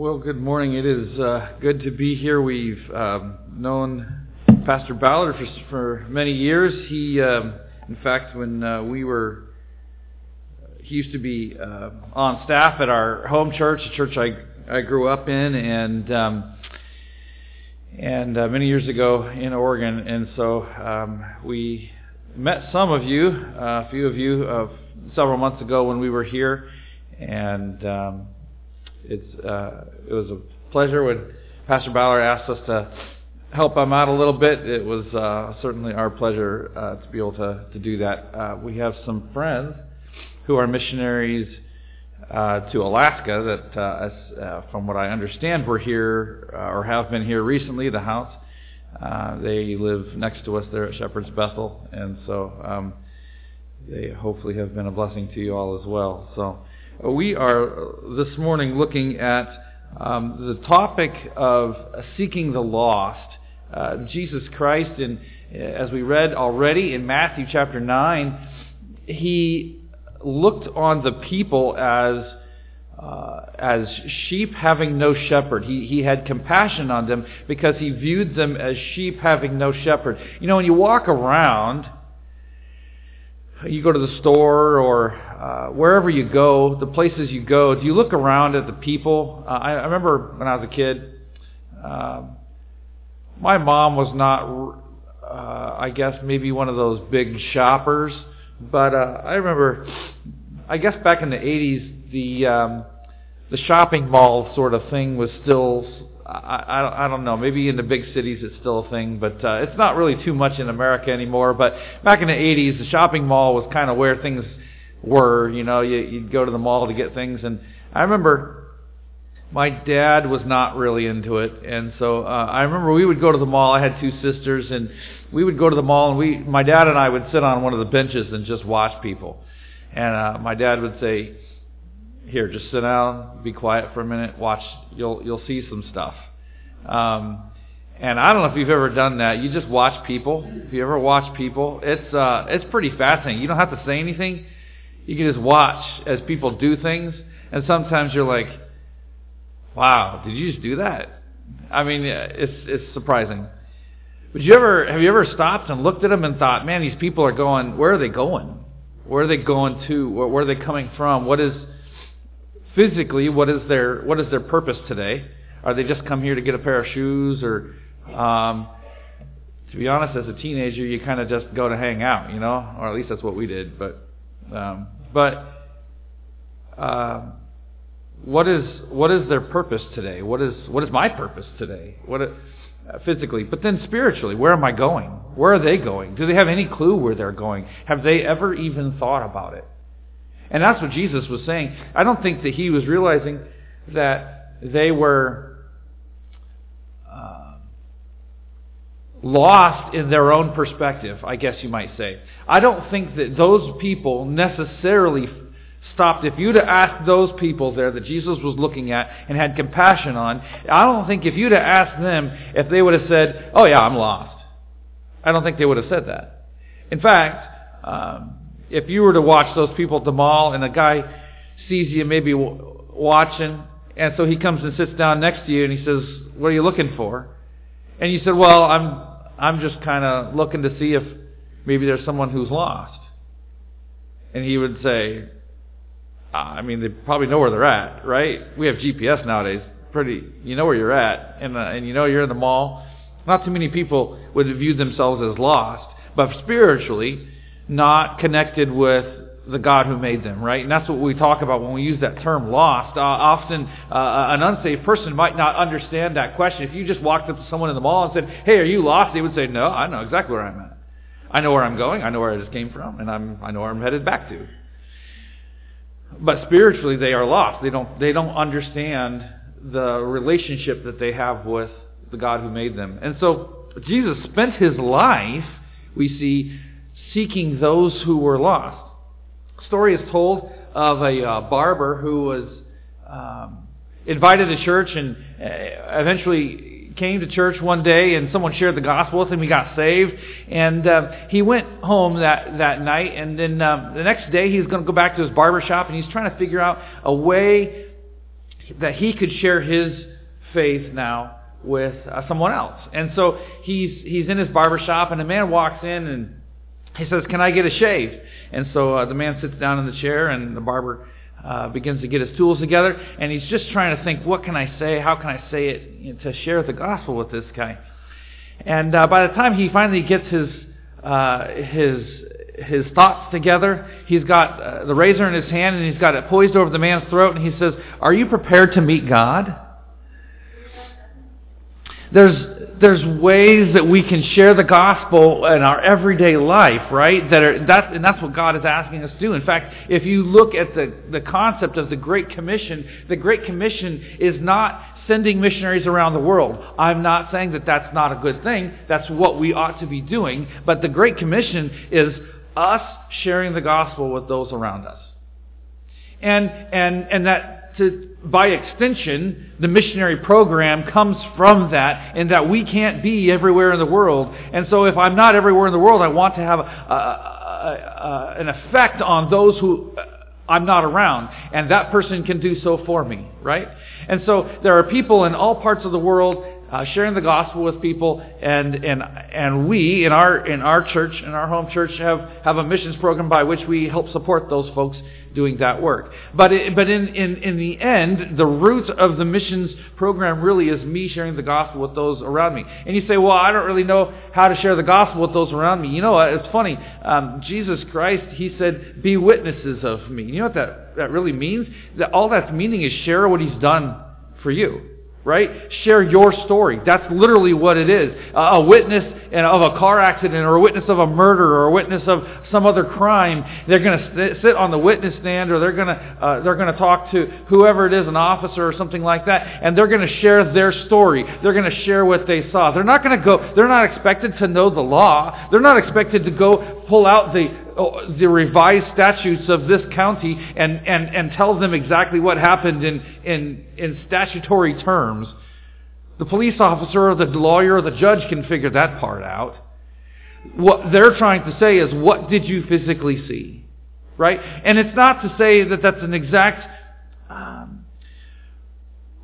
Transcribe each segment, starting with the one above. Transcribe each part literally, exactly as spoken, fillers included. Well, good morning. It is uh, good to be here. We've uh, known Pastor Ballard for, for many years. He, uh, in fact, when uh, we were, he used to be uh, on staff at our home church, the church I I grew up in, and um, and uh, many years ago in Oregon. And so um, we met some of you, uh, a few of you, uh, several months ago when we were here, and. Um, It's uh, it was a pleasure when Pastor Ballard asked us to help him out a little bit. It was uh, certainly our pleasure uh, to be able to, to do that. Uh, we have some friends who are missionaries uh, to Alaska that, uh, as, uh, from what I understand, were here uh, or have been here recently, the house. Uh, they live next to us there at Shepherd's Bethel, and so um, they hopefully have been a blessing to you all as well. So. We are this morning looking at um, the topic of seeking the lost. Uh, Jesus Christ, in, as we read already in Matthew chapter nine, he looked on the people as uh, as sheep having no shepherd. He, he had compassion on them because he viewed them as sheep having no shepherd. You know, when you walk around, you go to the store or uh, wherever you go, the places you go, do you look around at the people? Uh, I, I remember when I was a kid, uh, my mom was not, uh, I guess, maybe one of those big shoppers. But uh, I remember, I guess back in the eighties, the um, the shopping mall sort of thing was still, I, I, I don't know, maybe in the big cities it's still a thing, but uh, it's not really too much in America anymore. But back in the eighties, the shopping mall was kind of where things were. You know, you, you'd go to the mall to get things. And I remember my dad was not really into it. And so uh, I remember we would go to the mall. I had two sisters, and we would go to the mall, and we, my dad and I would sit on one of the benches and just watch people. And uh, my dad would say, "Here, just sit down, be quiet for a minute, watch, you'll you'll see some stuff." Um, and I don't know if you've ever done that. You just watch people. If you ever watch people, it's uh, it's pretty fascinating. You don't have to say anything. You can just watch as people do things. And sometimes you're like, "Wow, did you just do that?" I mean, it's it's surprising. But you ever have you ever stopped and looked at them and thought, "Man, these people are going. Where are they going? Where are they going to? Where, where are they coming from? What is Physically, what is their what is their purpose today? Are they just come here to get a pair of shoes?" Or, um, to be honest, as a teenager, you kind of just go to hang out, you know, or at least that's what we did. But, um, but, uh, what is what is their purpose today? What is what is my purpose today? What uh, physically, but then spiritually, where am I going? Where are they going? Do they have any clue where they're going? Have they ever even thought about it? And that's what Jesus was saying. I don't think that he was realizing that they were uh, lost in their own perspective, I guess you might say. I don't think that those people necessarily stopped. If you'd have asked those people there that Jesus was looking at and had compassion on, I don't think if you'd have asked them if they would have said, "Oh yeah, I'm lost." I don't think they would have said that. In fact, um, if you were to watch those people at the mall and a guy sees you maybe w- watching, and so he comes and sits down next to you and he says, "What are you looking for?" And you said, "Well, I'm I'm just kind of looking to see if maybe there's someone who's lost." And he would say, ah, I mean, they probably know where they're at, right? We have G P S nowadays. Pretty, you know where you're at, and, uh, and you know you're in the mall. Not too many people would have viewed themselves as lost, but spiritually, not connected with the God who made them, right? And that's what we talk about when we use that term lost. Uh, often uh, an unsaved person might not understand that question. If you just walked up to someone in the mall and said, "Hey, are you lost?" They would say, "No, I know exactly where I'm at. I know where I'm going. I know where I just came from, and I'm I know where I'm headed back to." But spiritually, they are lost. They don't they don't understand the relationship that they have with the God who made them. And so Jesus spent his life, we see, seeking those who were lost. A story is told of a uh, barber who was um, invited to church and uh, eventually came to church one day, and someone shared the gospel with him. He got saved, and uh, he went home that, that night, and then um, the next day he's going to go back to his barber shop, and he's trying to figure out a way. that he could share his faith now with uh, someone else. And so he's he's in his barbershop, and a man walks in and he says, "Can I get a shave?" And so uh, the man sits down in the chair, and the barber uh, begins to get his tools together, and he's just trying to think, what can I say? How can I say it, you know, to share the gospel with this guy? And uh, by the time he finally gets his uh, his his thoughts together, he's got uh, the razor in his hand, and he's got it poised over the man's throat, and he says, "Are you prepared to meet God?" There's there's ways that we can share the gospel in our everyday life, right? That are that and that's what God is asking us to do. In fact, if you look at the, the concept of the Great Commission, the Great Commission is not sending missionaries around the world. I'm not saying that that's not a good thing. That's what we ought to be doing. But the Great Commission is us sharing the gospel with those around us. And and and that to by extension, the missionary program comes from that, and that we can't be everywhere in the world. And so if I'm not everywhere in the world, I want to have a, a, a, an effect on those who I'm not around, and that person can do so for me, right? And so there are people in all parts of the world uh, sharing the gospel with people, and and and we in our in our church, in our home church, have, have a missions program by which we help support those folks doing that work. But it, but in, in, in the end, the root of the missions program really is me sharing the gospel with those around me. And you say, well, I don't really know how to share the gospel with those around me. You know what? It's funny. Um, Jesus Christ, he said, "Be witnesses of me." You know what that, that really means? That all that's meaning is share what he's done for you. Right? Share your story. That's literally what it is. Uh, a witness of a car accident, or a witness of a murder, or a witness of some other crime. They're going to st- sit on the witness stand, or they're going to uh, they're going to talk to whoever it is, an officer or something like that, and they're going to share their story. They're going to share what they saw. They're not going to go. They're not expected to know the law. They're not expected to go pull out the the revised statutes of this county and, and, and tell them exactly what happened in, in, in statutory terms. The police officer or the lawyer or the judge can figure that part out. What they're trying to say is, what did you physically see? Right? And it's not to say that that's an exact um,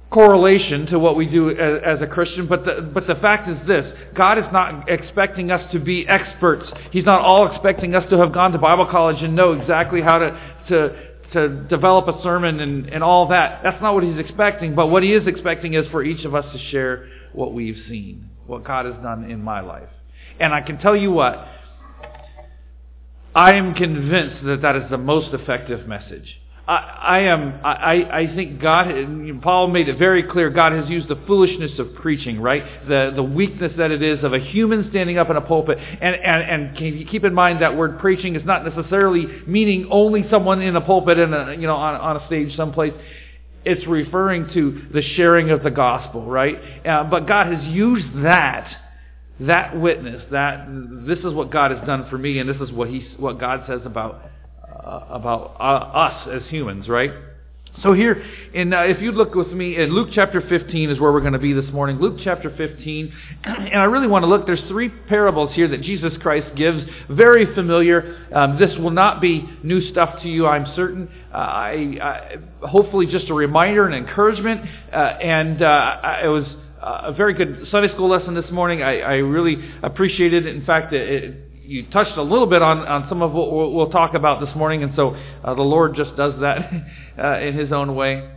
correlation to what we do as, as a Christian, but the, but the fact is this: God is not expecting us to be experts. He's not all expecting us to have gone to Bible college and know exactly how to to to develop a sermon and, and all that. That's not what he's expecting, but what he is expecting is for each of us to share what we've seen, what God has done in my life. And I can tell you what, I am convinced that that is the most effective message. I, I am. I, I think God, Paul made it very clear, God has used the foolishness of preaching, right? The the weakness that it is of a human standing up in a pulpit. And, and, and can you keep in mind that word preaching is not necessarily meaning only someone in a pulpit and a, you know on, on a stage someplace. It's referring to the sharing of the gospel, right? Uh, but God has used that. That witness, that this is what God has done for me, and this is what he, what God says about uh, about uh, us as humans, right? So here, in uh, if you look with me in Luke chapter fifteen is where we're going to be this morning. Luke chapter fifteen, and I really want to look. There's three parables here that Jesus Christ gives, very familiar. Um, this will not be new stuff to you, I'm certain. Uh, I, I hopefully just a reminder and encouragement. Uh, and uh, I, it was. Uh, a very good Sunday school lesson this morning. I, I really appreciated it. In fact, it, it, you touched a little bit on, on some of what we'll, we'll talk about this morning, and so uh, the Lord just does that uh, in His own way.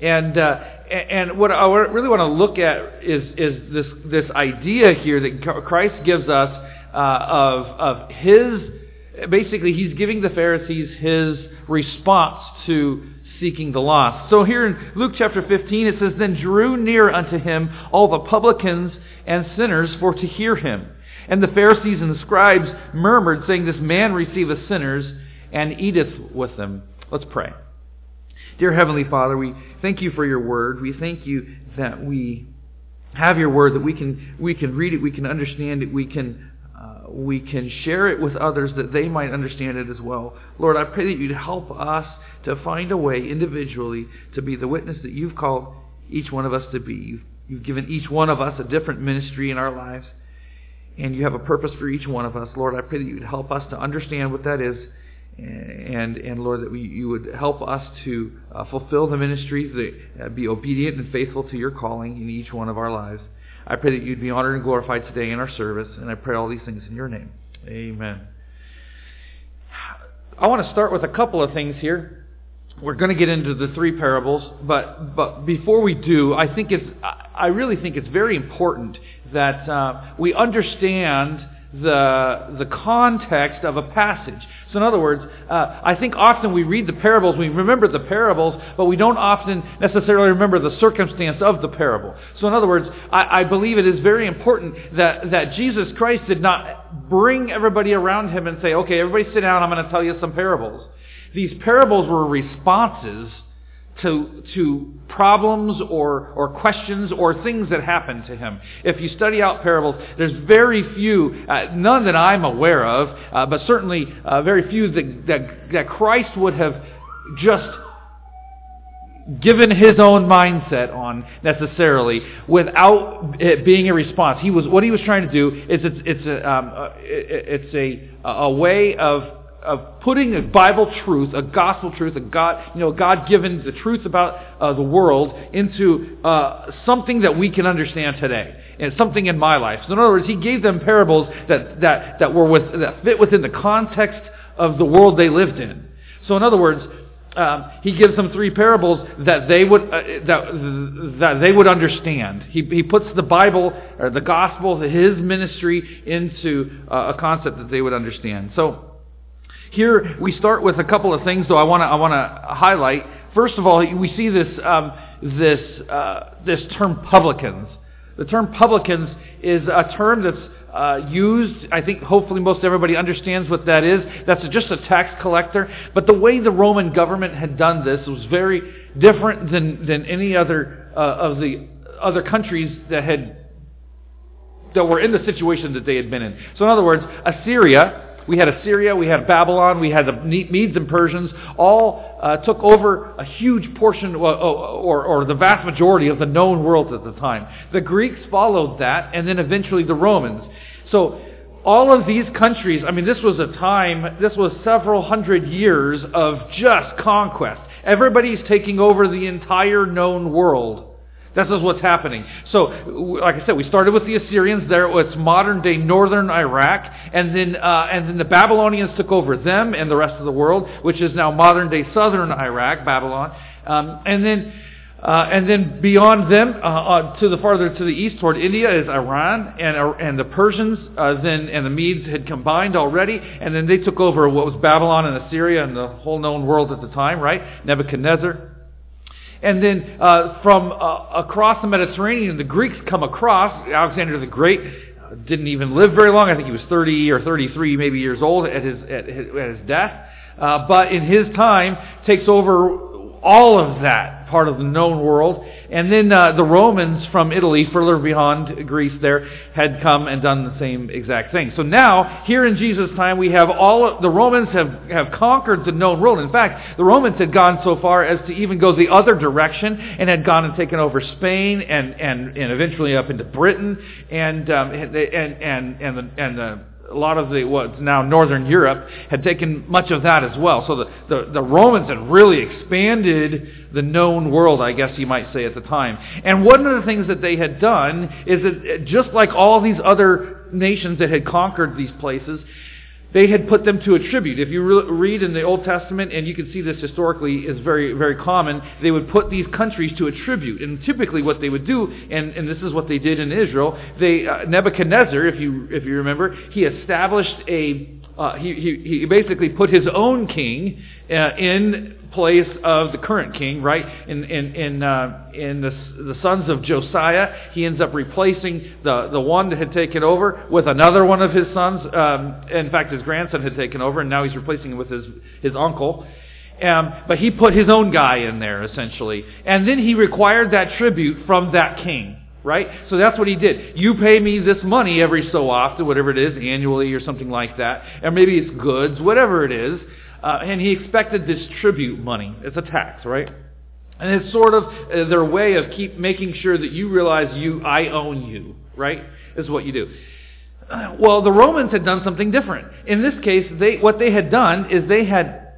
And uh, and what I really want to look at is is this this idea here that Christ gives us uh, of of His. Basically, He's giving the Pharisees His response to seeking the lost. So here in Luke chapter fifteen, it says, "Then drew near unto him all the publicans and sinners for to hear him. And the Pharisees and the scribes murmured, saying, This man receiveth sinners and eateth with them." Let's pray. Dear Heavenly Father, we thank you for your word. We thank you that we have your word, that we can we can read it, we can understand it, we can uh, we can share it with others that they might understand it as well. Lord, I pray that you'd help us to find a way individually to be the witness that you've called each one of us to be. You've, you've given each one of us a different ministry in our lives, and you have a purpose for each one of us. Lord, I pray that you'd help us to understand what that is And, and Lord, that we, you would help us to uh, fulfill the ministries, that uh, be obedient and faithful to your calling in each one of our lives. I pray that you'd be honored and glorified today in our service, and I pray all these things in your name. Amen. I want to start with a couple of things here. We're going to get into the three parables, but but before we do, I think it's I really think it's very important that uh, we understand the the context of a passage. So in other words, uh, I think often we read the parables, we remember the parables, but we don't often necessarily remember the circumstance of the parable. So in other words, I, I believe it is very important that, that Jesus Christ did not bring everybody around him and say, okay, everybody sit down, I'm going to tell you some parables. These parables were responses to to problems or, or questions or things that happened to him. If you study out parables, there's very few, uh, none that I'm aware of, uh, but certainly uh, very few that, that that Christ would have just given his own mindset on necessarily without it being a response. He was what he was trying to do is it's it's a um, it's a a way of. of putting a Bible truth, a gospel truth, a God, you know, God-given the truth about uh, the world into uh, something that we can understand today, and something in my life. So in other words, he gave them parables that that that were with that fit within the context of the world they lived in. So in other words, um, he gives them three parables that they would uh, that that they would understand. He he puts the Bible or the gospel, his ministry, into uh, a concept that they would understand. So. Here we start with a couple of things, though I want to I want to highlight. First of all, we see this um, this uh, this term publicans. The term publicans is a term that's uh, used. I think hopefully most everybody understands what that is. That's just a tax collector. But the way the Roman government had done this was very different than than any other uh, of the other countries that had that were in the situation that they had been in. So in other words, Assyria. We had Assyria, we had Babylon, we had the Medes and Persians, all uh, took over a huge portion or, or, or the vast majority of the known world at the time. The Greeks followed that, and then eventually the Romans. So all of these countries, I mean, this was a time, this was several hundred years of just conquest. Everybody's taking over the entire known world. This is what's happening. So, like I said, we started with the Assyrians. There was modern-day northern Iraq, and then uh, and then the Babylonians took over them and the rest of the world, which is now modern-day southern Iraq, Babylon, um, and then uh, and then beyond them, uh, uh, to the farther to the east toward India is Iran, and uh, and the Persians, uh, then and the Medes had combined already, and then they took over what was Babylon and Assyria and the whole known world at the time, right? Nebuchadnezzar. And then uh, from uh, across the Mediterranean, the Greeks come across. Alexander the Great didn't even live very long. I think he was thirty or thirty-three maybe years old at his at his, at his death. Uh, but in his time, takes over all of that part of the known world. And then uh, the Romans from Italy, further beyond Greece there, had come and done the same exact thing. So now, here in Jesus' time, we have all of, the Romans have, have conquered the known world. In fact, the Romans had gone so far as to even go the other direction and had gone and taken over Spain and, and, and eventually up into Britain and um, and and and the, and the a lot of the what's now northern Europe had taken much of that as well. So the, the, the Romans had really expanded the known world, I guess you might say, at the time. And one of the things that they had done is that just like all these other nations that had conquered these places, they had put them to a tribute. If you re- read in the Old Testament, and you can see this historically is very, very common, they would put these countries to a tribute. And typically what they would do, and, and this is what they did in Israel, they uh, Nebuchadnezzar, if you if you remember, he established a, uh, he, he he basically put his own king uh, in place of the current king, right? In in in uh, in the the sons of Josiah, he ends up replacing the the one that had taken over with another one of his sons. Um, in fact, his grandson had taken over, and now he's replacing him with his his uncle. Um, but he put his own guy in there essentially, and then he required that tribute from that king. Right? So that's what he did. You pay me this money every so often, whatever it is, annually or something like that. Or maybe it's goods, whatever it is. Uh, and he expected this tribute money. It's a tax, right? And it's sort of uh, their way of keep making sure that you realize you, I own you, right? Is what you do. Well, the Romans had done something different. In this case, they what they had done is they had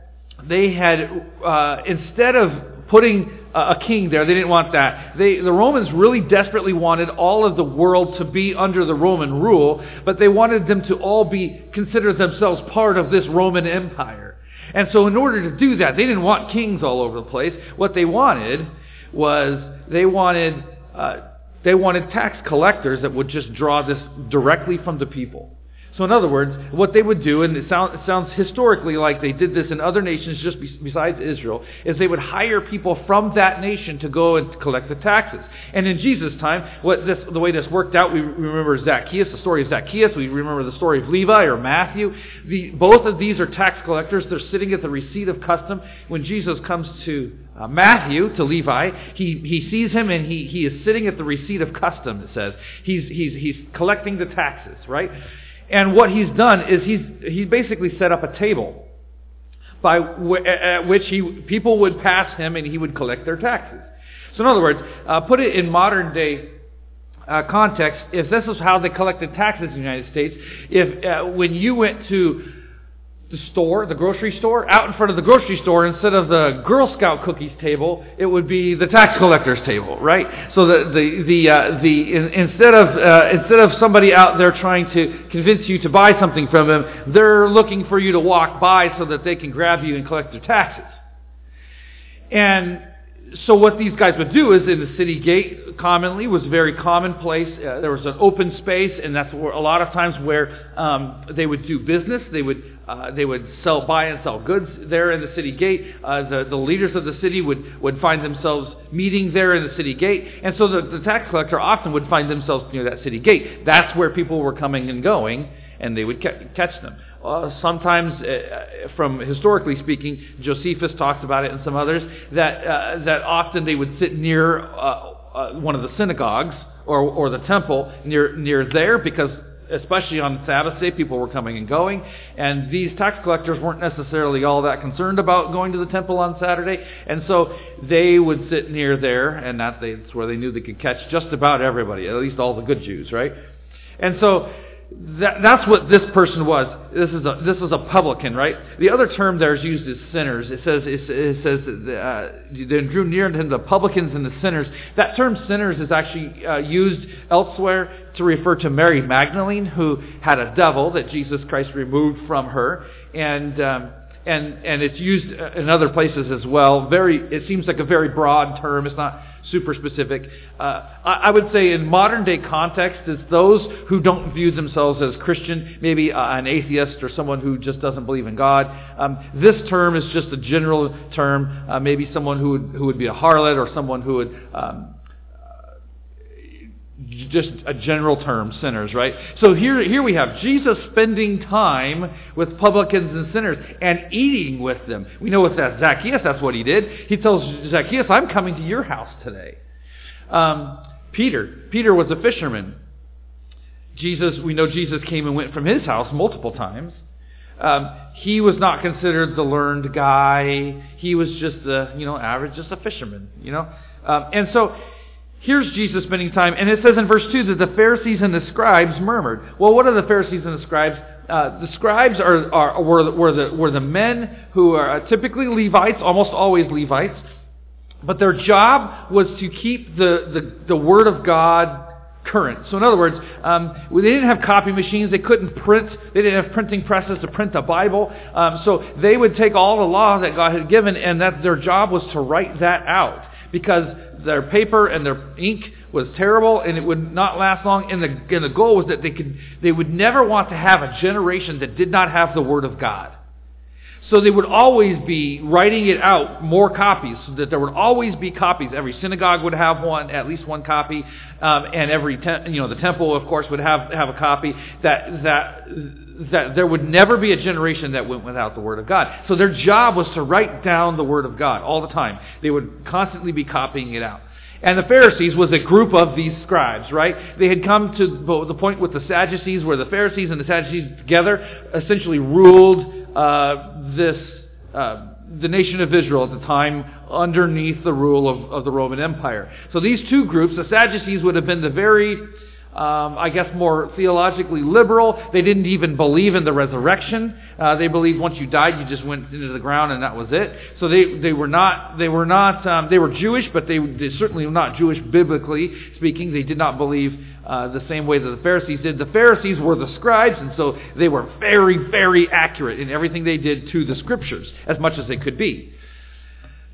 they had uh, instead of putting a king there, they didn't want that. They the Romans really desperately wanted all of the world to be under the Roman rule, but they wanted them to all be considered themselves part of this Roman Empire. And so in order to do that, they didn't want kings all over the place. What they wanted was they wanted uh, they wanted tax collectors that would just draw this directly from the people. So in other words, what they would do, and it, sound, it sounds historically like they did this in other nations just be, besides Israel, is they would hire people from that nation to go and collect the taxes. And in Jesus' time, what this, the way this worked out, we remember Zacchaeus, the story of Zacchaeus. We remember the story of Levi or Matthew. The, both of these are tax collectors. They're sitting at the receipt of custom. When Jesus comes to Uh, Matthew, to Levi, he, he sees him and he, he is sitting at the receipt of custom, it says. He's he's he's collecting the taxes, right? And what he's done is he's he's basically set up a table by w- at which he people would pass him and he would collect their taxes. So in other words, uh, put it in modern day Uh, context, if this is how they collected taxes in the United States, if uh, when you went to the store, the grocery store, out in front of the grocery store, instead of the Girl Scout cookies table, it would be the tax collector's table, right? So the the the uh, the in, instead of uh, instead of somebody out there trying to convince you to buy something from them, they're looking for you to walk by so that they can grab you and collect your taxes. And so what these guys would do is in the city gate, commonly, was very commonplace. Uh, there was an open space, and that's where a lot of times where um, they would do business. They would Uh, they would sell, buy and sell goods there in the city gate. Uh, the, the leaders of the city would, would find themselves meeting there in the city gate. And so the, the tax collector often would find themselves near that city gate. That's where people were coming and going, and they would ca- catch them. Uh, sometimes, uh, from historically speaking, Josephus talks about it and some others, that uh, that often they would sit near uh, uh, one of the synagogues or, or the temple near near there because especially on the Sabbath day, people were coming and going, and these tax collectors weren't necessarily all that concerned about going to the temple on Saturday, and so they would sit near there, and that they, that's where they knew they could catch just about everybody, at least all the good Jews, right? And so that, that's what this person was. This is a this is a publican, right? The other term there is used as sinners. It says it, it says uh, they drew near to him the publicans and the sinners. That term sinners is actually uh, used elsewhere to refer to Mary Magdalene, who had a devil that Jesus Christ removed from her, and um, and and it's used in other places as well. Very, it seems like a very broad term. It's not super specific. Uh, I, I would say in modern day context, it's those who don't view themselves as Christian, maybe uh, an atheist or someone who just doesn't believe in God. Um, this term is just a general term, uh, maybe someone who would, who would be a harlot or someone who would, um, just a general term, sinners, right? So here here we have Jesus spending time with publicans and sinners and eating with them. We know with that Zacchaeus, that's what he did. He tells Zacchaeus, I'm coming to your house today. Um, Peter. Peter was a fisherman. Jesus, we know Jesus came and went from his house multiple times. Um, he was not considered the learned guy. He was just a, you know, average, just a fisherman, you know? Um, and so here's Jesus spending time, and it says in verse two that the Pharisees and the scribes murmured. Well, what are the Pharisees and the scribes? Uh, the scribes are, are were, were, the, were the men who are typically Levites, almost always Levites, but their job was to keep the, the, the Word of God current. So in other words, um, they didn't have copy machines, they couldn't print, they didn't have printing presses to print the Bible, um, so they would take all the law that God had given, and that their job was to write that out, because their paper and their ink was terrible, and it would not last long. And the, and the goal was that they could, they would never want to have a generation that did not have the Word of God. So they would always be writing it out, more copies, so that there would always be copies. Every synagogue would have one, at least one copy, um, and every te- you know the temple, of course, would have, have a copy. That that that there would never be a generation that went without the Word of God. So their job was to write down the Word of God all the time. They would constantly be copying it out. And the Pharisees was a group of these scribes, right? They had come to the point with the Sadducees, where the Pharisees and the Sadducees together essentially ruled uh, this uh, the nation of Israel at the time underneath the rule of, of the Roman Empire. So these two groups, the Sadducees would have been the very um, I guess more theologically liberal. They didn't even believe in the resurrection. Uh, they believed once you died, you just went into the ground and that was it. So they, they were not, they were not, um, they were Jewish, but they, they certainly were not Jewish biblically speaking. They did not believe uh, the same way that the Pharisees did. The Pharisees were the scribes, and so they were very, very accurate in everything they did to the scriptures, as much as they could be.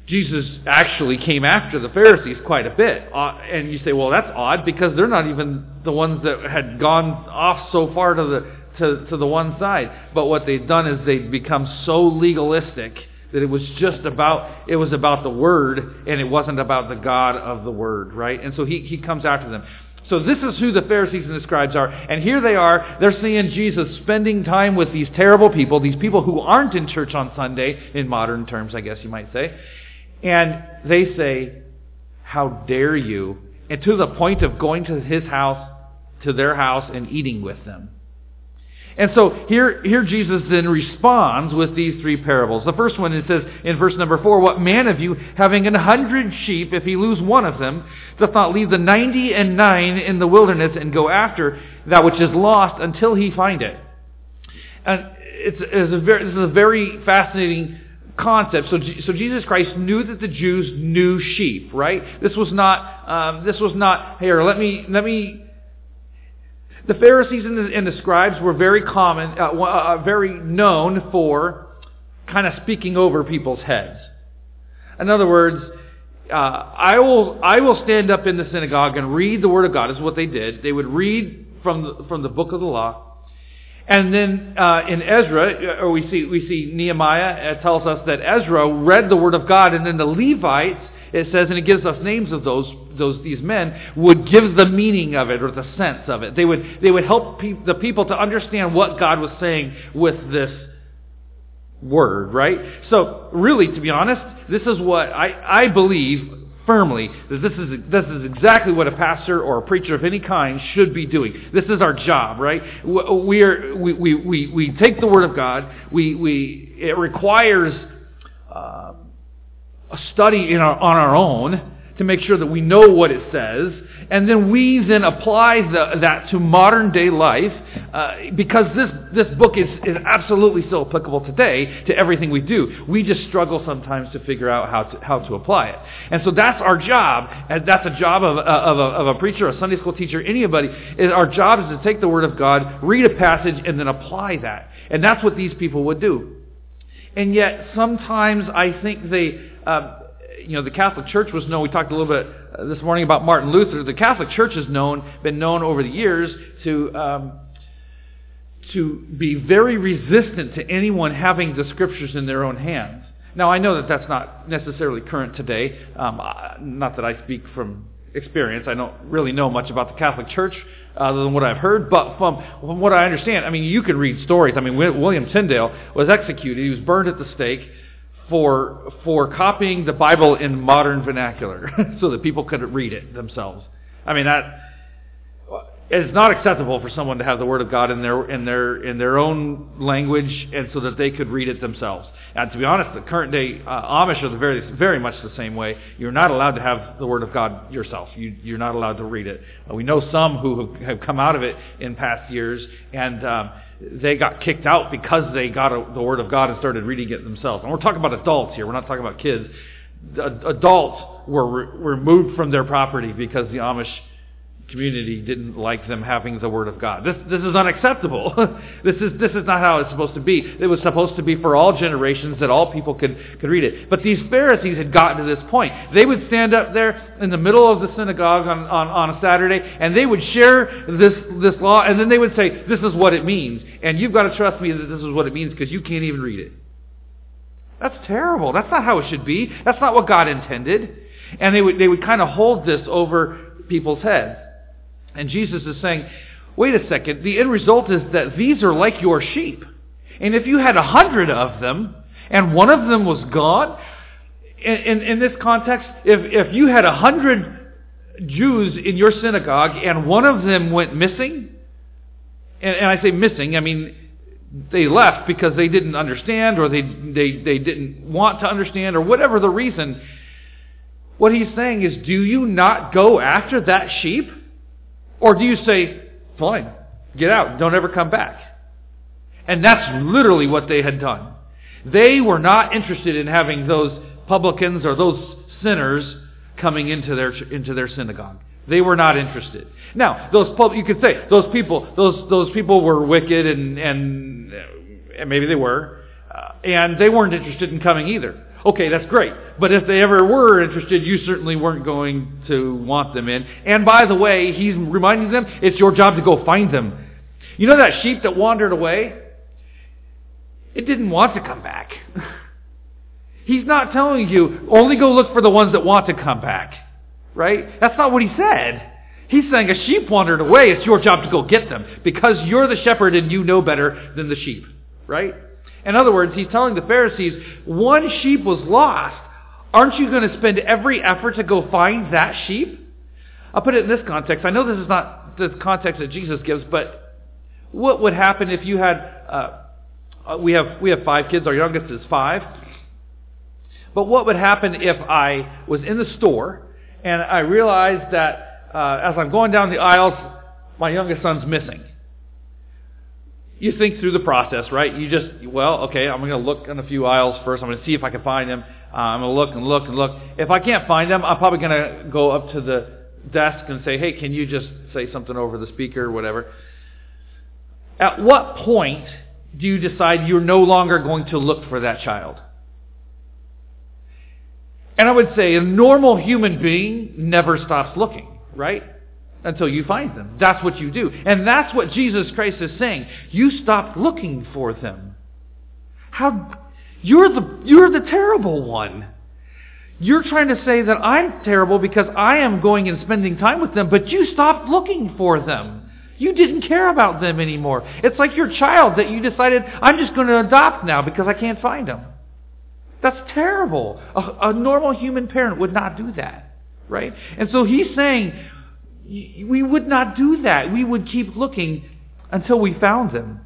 Jesus actually came after the Pharisees quite a bit. Uh, and you say, well, that's odd, because they're not even the ones that had gone off so far to the to, to the one side. But what they've done is they've become so legalistic that it was just about, it was about the Word, and it wasn't about the God of the Word, right? And so he, he comes after them. So this is who the Pharisees and the scribes are. And here they are. They're seeing Jesus spending time with these terrible people, these people who aren't in church on Sunday, in modern terms, I guess you might say. And they say, how dare you? And to the point of going to his house, to their house, and eating with them. And so here, here Jesus then responds with these three parables. The first one, it says in verse number four, what man of you, having an hundred sheep, if he lose one of them, doth not leave the ninety and nine in the wilderness and go after that which is lost until he find it? And it's, it's a very, this is a very fascinating concept. So, so Jesus Christ knew that the Jews knew sheep, right? This was not. Um, this was not. Here, let me. Let me. The Pharisees and the, and the scribes were very common, uh, uh, very known for kind of speaking over people's heads. In other words, uh, I will. I will stand up in the synagogue and read the Word of God. Is what they did. They would read from the, from the book of the law. And then uh, in Ezra, or we see we see Nehemiah uh, tells us that Ezra read the Word of God, and then the Levites, it says, and it gives us names of those those these men, would give the meaning of it or the sense of it. They would they would help pe- the people to understand what God was saying with this word, right? So really, to be honest, this is what I I believe firmly, that this is this is exactly what a pastor or a preacher of any kind should be doing. This is our job, right? We are we we we, we take the Word of God. We we it requires uh, a study in our, on our own to make sure that we know what it says, and then we then apply the, that to modern day life uh, because this this book is is absolutely still applicable today to everything we do. We just struggle sometimes to figure out how to how to apply it, and so that's our job. And that's a job of of a, of a preacher, a Sunday school teacher, anybody. Our job is to take the Word of God, read a passage, and then apply that, and that's what these people would do. And yet sometimes I think they. Uh, You know, the Catholic Church was known, we talked a little bit uh, this morning about Martin Luther. The Catholic Church has known, been known over the years to um, to be very resistant to anyone having the Scriptures in their own hands. Now, I know that that's not necessarily current today. Um, not that I speak from experience. I don't really know much about the Catholic Church other than what I've heard, but from, from what I understand, I mean, you can read stories. I mean, William Tyndale was executed. He was burned at the stake for for copying the Bible in modern vernacular so that people could read it themselves. I mean, that it's not acceptable for someone to have the Word of God in their in their in their own language and so that they could read it themselves. And to be honest, the current day uh, Amish are the very very much the same way. You're not allowed to have the Word of God yourself. You you're not allowed to read it. Uh, we know some who have come out of it in past years, and um they got kicked out because they got a, the Word of God and started reading it themselves. And we're talking about adults here. We're not talking about kids. A- adults were re- removed from their property because the Amish community didn't like them having the Word of God. This this is unacceptable. This is this is not how it's supposed to be. It was supposed to be for all generations that all people could, could read it. But these Pharisees had gotten to this point. They would stand up there in the middle of the synagogue on, on, on a Saturday, and they would share this this law, and then they would say, this is what it means. And you've got to trust me that this is what it means because you can't even read it. That's terrible. That's not how it should be. That's not what God intended. And they would they would kind of hold this over people's heads. And Jesus is saying, wait a second, the end result is that these are like your sheep. And if you had a hundred of them, and one of them was gone, in, in, in this context, if, if you had a hundred Jews in your synagogue, and one of them went missing, and, and I say missing, I mean, they left because they didn't understand, or they, they, they didn't want to understand, or whatever the reason, what he's saying is, do you not go after that sheep? Or do you say, fine, get out, don't ever come back? And that's literally what they had done. They were not interested in having those publicans or those sinners coming into their into their synagogue. They were not interested. Now, those you could say those people those those people were wicked, and and, and maybe they were, uh, and they weren't interested in coming either. Okay, that's great. But if they ever were interested, you certainly weren't going to want them in. And by the way, he's reminding them it's your job to go find them. You know that sheep that wandered away? It didn't want to come back. He's not telling you, only go look for the ones that want to come back. Right? That's not what he said. He's saying a sheep wandered away, it's your job to go get them. Because you're the shepherd and you know better than the sheep. Right? In other words, he's telling the Pharisees, one sheep was lost. Aren't you going to spend every effort to go find that sheep? I'll put it in this context. I know this is not the context that Jesus gives, but what would happen if you had... Uh, we have we have five kids. Our youngest is five. But what would happen if I was in the store and I realized that uh, as I'm going down the aisles, my youngest son's missing? You think through the process, right? You just, well, okay, I'm going to look in a few aisles first. I'm going to see if I can find him. Uh, I'm going to look and look and look. If I can't find him, I'm probably going to go up to the desk and say, hey, can you just say something over the speaker or whatever? At what point do you decide you're no longer going to look for that child? And I would say a normal human being never stops looking, right? Until you find them. That's what you do. And that's what Jesus Christ is saying. You stopped looking for them. How you're the you're the terrible one. You're trying to say that I'm terrible because I am going and spending time with them, but you stopped looking for them. You didn't care about them anymore. It's like your child that you decided, I'm just going to adopt now because I can't find them. That's terrible. A, a normal human parent would not do that, right? And so he's saying, we would not do that. We would keep looking until we found them.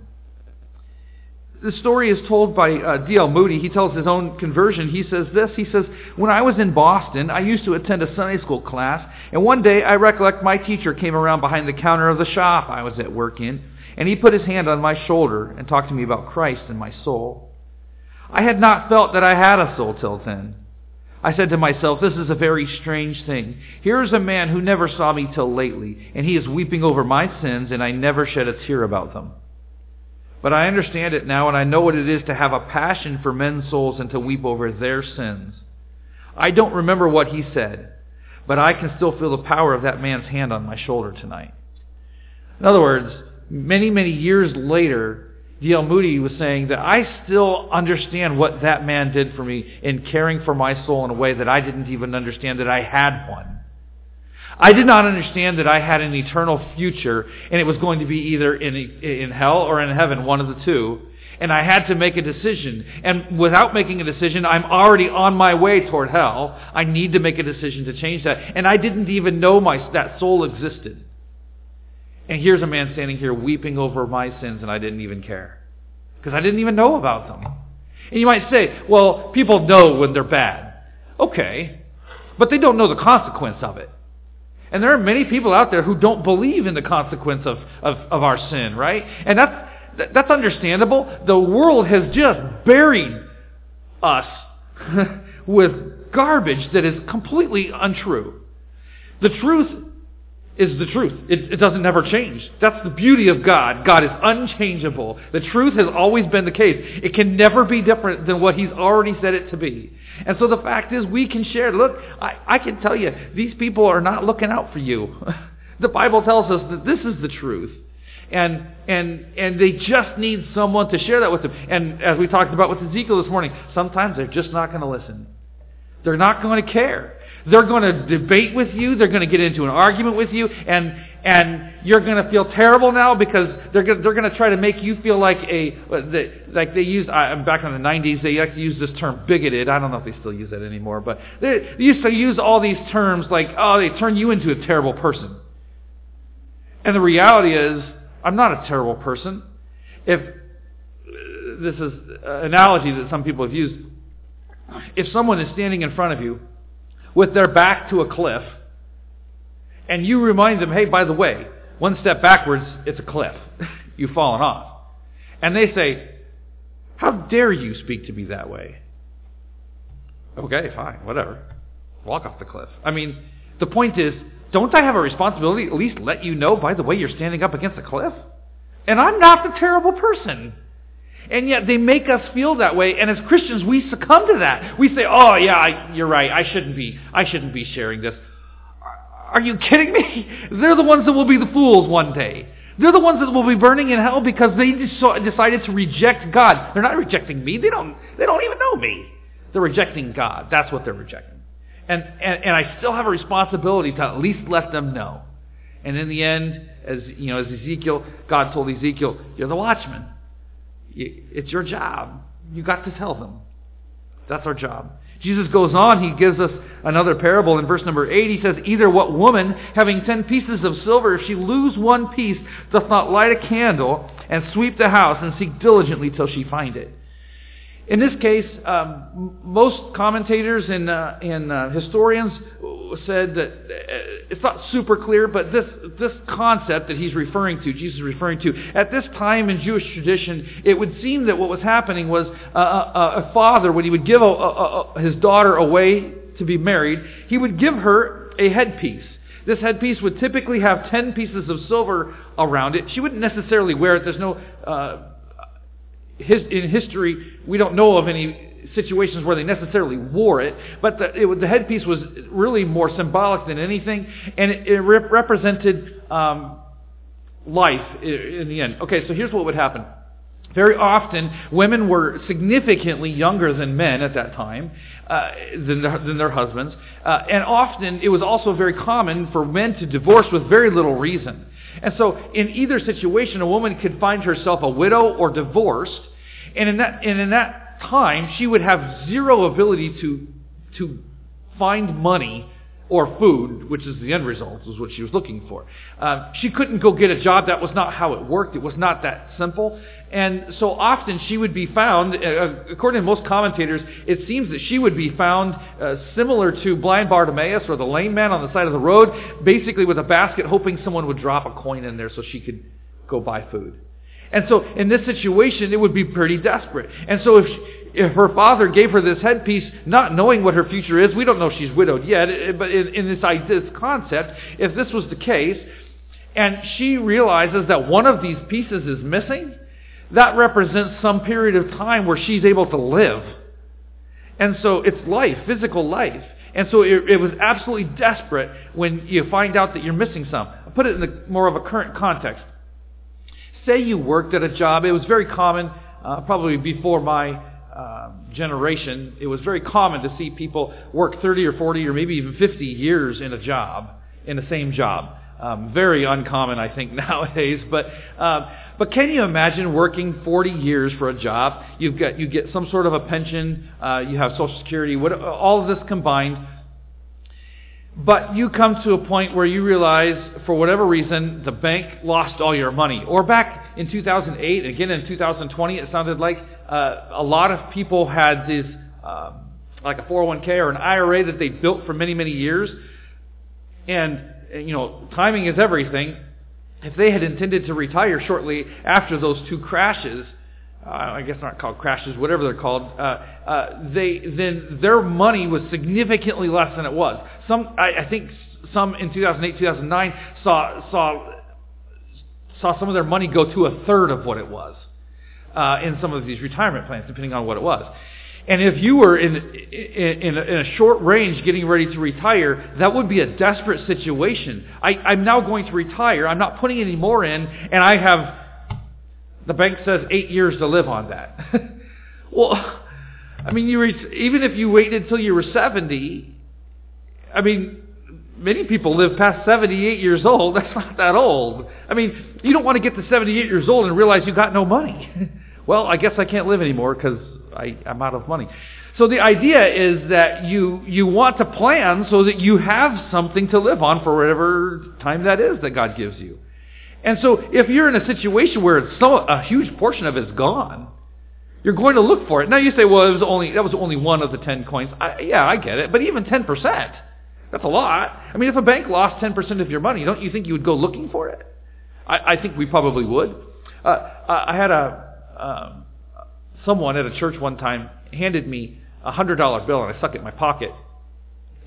The story is told by uh, D L Moody. He tells his own conversion. He says this. He says, when I was in Boston, I used to attend a Sunday school class, and one day I recollect my teacher came around behind the counter of the shop I was at work in, and he put his hand on my shoulder and talked to me about Christ and my soul. I had not felt that I had a soul till then. I said to myself, this is a very strange thing. Here is a man who never saw me till lately, and he is weeping over my sins, and I never shed a tear about them. But I understand it now, and I know what it is to have a passion for men's souls and to weep over their sins. I don't remember what he said, but I can still feel the power of that man's hand on my shoulder tonight. In other words, many, many years later, D L Moody was saying that I still understand what that man did for me in caring for my soul in a way that I didn't even understand that I had one. I did not understand that I had an eternal future, and it was going to be either in in hell or in heaven, one of the two. And I had to make a decision. And without making a decision, I'm already on my way toward hell. I need to make a decision to change that. And I didn't even know my that soul existed. And here's a man standing here weeping over my sins, and I didn't even care. Because I didn't even know about them. And you might say, well, people know when they're bad. Okay. But they don't know the consequence of it. And there are many people out there who don't believe in the consequence of, of, of our sin, right? And that's, that's understandable. The world has just buried us with garbage that is completely untrue. The truth is the truth. It, it doesn't ever change. That's the beauty of God. God is unchangeable. The truth has always been the case. It can never be different than what he's already said it to be. And so the fact is we can share. Look, I, I can tell you, these people are not looking out for you. The Bible tells us that this is the truth. And and and they just need someone to share that with them. And as we talked about with Ezekiel this morning, sometimes they're just not going to listen. They're not going to care. They're going to debate with you. They're going to get into an argument with you. And and you're going to feel terrible now because they're going to, they're going to try to make you feel like a... Like they used... Back in the nineties, they used to use this term bigoted. I don't know if they still use that anymore. But they, they used to use all these terms like, oh, they turn you into a terrible person. And the reality is, I'm not a terrible person. If... This is an analogy that some people have used. If someone is standing in front of you with their back to a cliff, and you remind them, hey, by the way, One step backwards, it's a cliff. You've fallen off. And they say, how dare you speak to me that way? Okay, fine, whatever. Walk off the cliff. I mean, the point is, don't I have a responsibility to at least let you know, by the way, you're standing up against a cliff? And I'm not the terrible person. And yet they make us feel that way. And as Christians, we succumb to that. We say, oh, yeah, I, you're right. I shouldn't be, I shouldn't be sharing this. Are you kidding me? They're the ones that will be the fools one day. They're the ones that will be burning in hell because they decided to reject God. They're not rejecting me. They don't, they don't even know me. They're rejecting God. That's what they're rejecting. And, and and I still have a responsibility to at least let them know. And in the end, as you know, as Ezekiel, God told Ezekiel, you're the watchman. It's your job. You got to tell them. That's our job. Jesus goes on. He gives us another parable in verse number eight. He says, either what woman, having ten pieces of silver, if she lose one piece, doth not light a candle and sweep the house and seek diligently till she find it. In this case, um, most commentators and, uh, and uh, historians said that uh, it's not super clear, but this this concept that he's referring to, Jesus is referring to, at this time in Jewish tradition, it would seem that what was happening was uh, a, a father, when he would give a, a, a, his daughter away to be married, he would give her a headpiece. This headpiece would typically have ten pieces of silver around it. She wouldn't necessarily wear it. There's no... Uh, His, in history, we don't know of any situations where they necessarily wore it, but the, it, the headpiece was really more symbolic than anything, and it, it rep- represented um, life in the end. Okay, so here's what would happen. Very often, women were significantly younger than men at that time, uh, than, their, than their husbands, uh, and often it was also very common for men to divorce with very little reason. And so in either situation, a woman could find herself a widow or divorced, and in that and in that time, she would have zero ability to to find money or food, which is the end result, is what she was looking for. Uh, she couldn't go get a job. That was not how it worked. It was not that simple. And so often she would be found, uh, according to most commentators, it seems that she would be found uh, similar to blind Bartimaeus or the lame man on the side of the road, basically with a basket, hoping someone would drop a coin in there so she could go buy food. And so in this situation, it would be pretty desperate. And so if she, if her father gave her this headpiece, not knowing what her future is, we don't know if she's widowed yet, but in, in this, this concept, if this was the case, and she realizes that one of these pieces is missing, that represents some period of time where she's able to live. And so it's life, physical life. And so it, it was absolutely desperate when you find out that you're missing some. I'll put it in the, more of a current context. Say you worked at a job. It was very common, uh, probably before my uh, generation, it was very common to see people work thirty or forty or maybe even fifty years in a job, in the same job. Um, very uncommon, I think, nowadays. But um, but can you imagine working forty years for a job? You've got you get some sort of a pension, uh, you have Social Security, what, all of this combined. But you come to a point where you realize, for whatever reason, the bank lost all your money. Or back in two thousand eight, and again in two thousand twenty, it sounded like uh, a lot of people had this, um, like a four oh one k or an I R A that they built for many, many years, and you know, timing is everything. If they had intended to retire shortly after those two crashes, uh, I guess not called crashes, whatever they're called, uh, uh, they then their money was significantly less than it was. Some, I, I think, some in two thousand eight, two thousand nine saw saw saw some of their money go to a third of what it was uh, in some of these retirement plans, depending on what it was. And if you were in in, in, a, in a short range getting ready to retire, that would be a desperate situation. I, I'm now going to retire. I'm not putting any more in, and I have, the bank says, eight years to live on that. Well, I mean, you reach, even if you waited until you were seventy, I mean, many people live past seventy-eight years old. That's not that old. I mean, you don't want to get to seventy-eight years old and realize you got no money. Well, I guess I can't live anymore because I, I'm out of money. So the idea is that you you want to plan so that you have something to live on for whatever time that is that God gives you. And so if you're in a situation where it's so, a huge portion of it's gone, you're going to look for it. Now you say, well, it was only that was only one of the ten coins. I, yeah, I get it, but even ten percent, that's a lot. I mean, if a bank lost ten percent of your money, don't you think you would go looking for it? I, I think we probably would. Uh, I had a um, someone at a church one time handed me a one hundred dollar bill, and I stuck it in my pocket,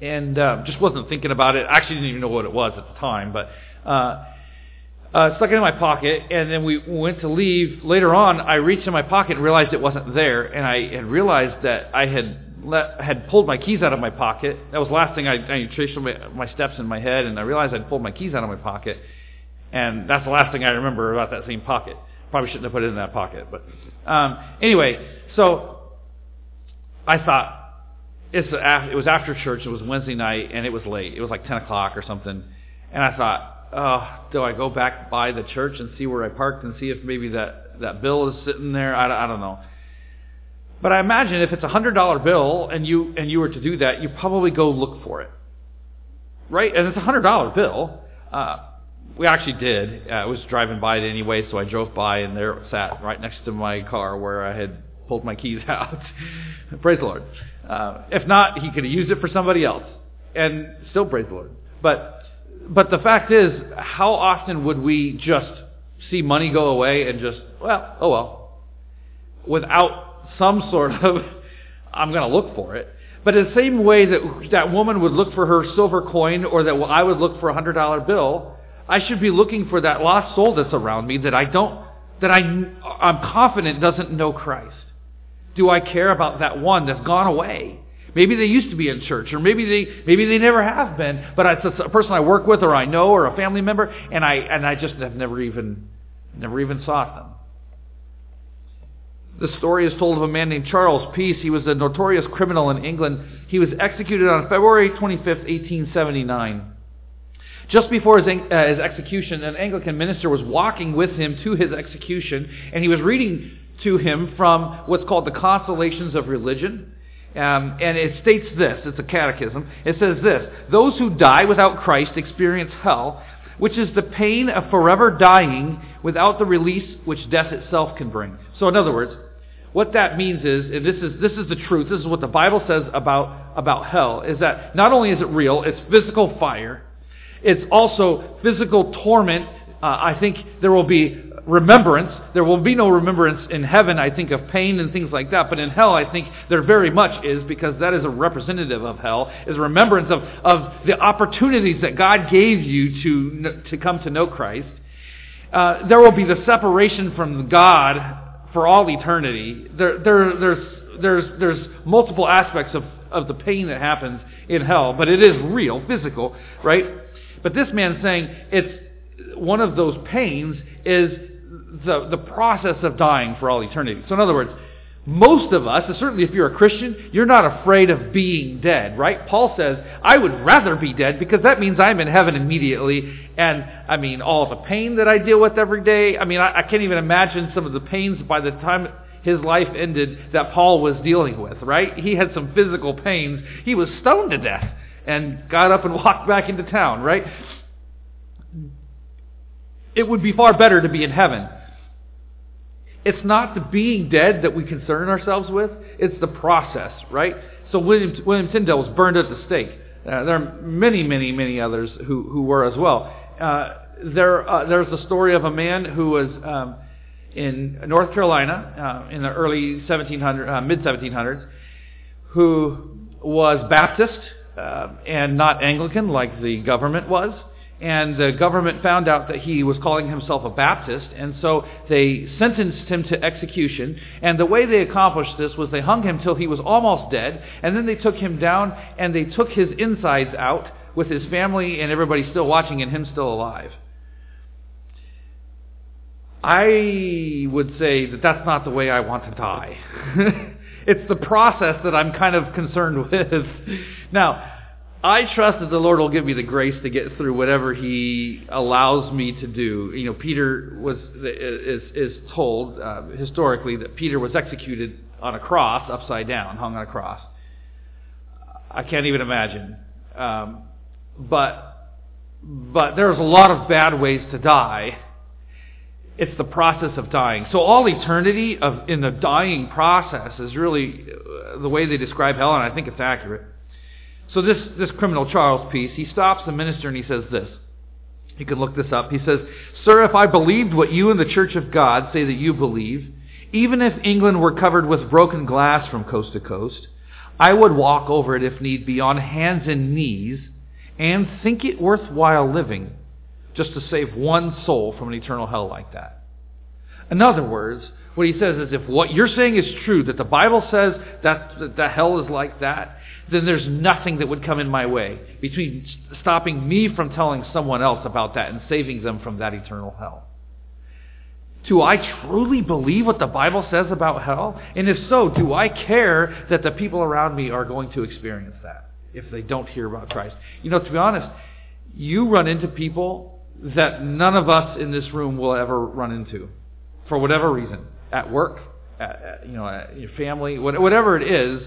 and uh, just wasn't thinking about it. I actually didn't even know what it was at the time, but uh, uh, stuck it in my pocket, and then we went to leave. Later on, I reached in my pocket and realized it wasn't there, and I had realized that I had Let, had pulled my keys out of my pocket. That was the last thing I, I traced my, my steps in my head, and I realized I'd pulled my keys out of my pocket, and that's the last thing I remember about that same pocket. Probably shouldn't have put it in that pocket, but um, anyway. So I thought it's it was after church. It was Wednesday night, and it was late. It was like ten o'clock or something, and I thought, oh, do I go back by the church and see where I parked and see if maybe that that bill is sitting there? I, I don't know. But I imagine if it's a one hundred dollar bill and you and you were to do that, you probably go look for it, right? And it's a one hundred dollar bill. Uh, we actually did. Uh, I was driving by it anyway, so I drove by, and there it sat right next to my car where I had pulled my keys out. Praise the Lord. Uh, if not, he could have used it for somebody else, and still praise the Lord. But but the fact is, how often would we just see money go away and just, well, oh well, without some sort of, I'm going to look for it. But in the same way that that woman would look for her silver coin, or that I would look for a one hundred dollar bill, I should be looking for that lost soul that's around me that I don't, that I, I'm confident doesn't know Christ. Do I care about that one that's gone away? Maybe they used to be in church, or maybe they maybe they never have been, but it's a person I work with, or I know, or a family member, and I and I just have never even never even sought them. The story is told of a man named Charles Peace. He was a notorious criminal in England. He was executed on February twenty-fifth, eighteen seventy-nine. Just before his, uh, his execution, an Anglican minister was walking with him to his execution, and he was reading to him from what's called the Consolations of Religion. Um, and it states this, it's a catechism. It says this: "Those who die without Christ experience hell, which is the pain of forever dying without the release which death itself can bring." So in other words, what that means is, and this is this is the truth, this is what the Bible says about, about hell, is that not only is it real, it's physical fire, it's also physical torment. Uh, I think there will be remembrance. There will be no remembrance in heaven, I think, of pain and things like that. But in hell, I think there very much is, because that is a representative of hell, is remembrance of, of the opportunities that God gave you to, to come to know Christ. Uh, there will be the separation from God for all eternity. There, there, there's, there's, there's multiple aspects of, of the pain that happens in hell, but it is real, physical, right? But this man's saying it's one of those pains is the the process of dying for all eternity. So in other words, most of us, certainly if you're a Christian, you're not afraid of being dead, right? Paul says, I would rather be dead, because that means I'm in heaven immediately. And, I mean, all the pain that I deal with every day, I mean, I, I can't even imagine some of the pains by the time his life ended that Paul was dealing with, right? He had some physical pains. He was stoned to death and got up and walked back into town, right? It would be far better to be in heaven. It's not the being dead that we concern ourselves with. It's the process, right? So William, William Tyndale was burned at the stake. Uh, there are many, many, many others who, who were as well. Uh, there, uh, there's the story of a man who was um, in North Carolina uh, in the early seventeen hundreds, uh, mid seventeen hundreds, who was Baptist uh, and not Anglican like the government was. And the government found out that he was calling himself a Baptist, and so they sentenced him to execution. And the way they accomplished this was they hung him till he was almost dead, and then they took him down and they took his insides out with his family and everybody still watching and him still alive. I would say that that's not the way I want to die. It's the process that I'm kind of concerned with. Now, I trust that the Lord will give me the grace to get through whatever He allows me to do. You know, Peter was is is told uh, historically that Peter was executed on a cross, upside down, hung on a cross. I can't even imagine. Um, but but there's a lot of bad ways to die. It's the process of dying. So all eternity of in the dying process is really the way they describe hell, and I think it's accurate. So this, this criminal, Charles Peace, he stops the minister and he says this. You can look this up. He says, "Sir, if I believed what you and the Church of God say that you believe, even if England were covered with broken glass from coast to coast, I would walk over it if need be on hands and knees and think it worthwhile living just to save one soul from an eternal hell like that." In other words, what he says is if what you're saying is true, that the Bible says that the hell is like that, then there's nothing that would come in my way between stopping me from telling someone else about that and saving them from that eternal hell. Do I truly believe what the Bible says about hell? And if so, do I care that the people around me are going to experience that if they don't hear about Christ? You know, to be honest, you run into people that none of us in this room will ever run into for whatever reason, at work, at, at, you know, at your family, whatever it is.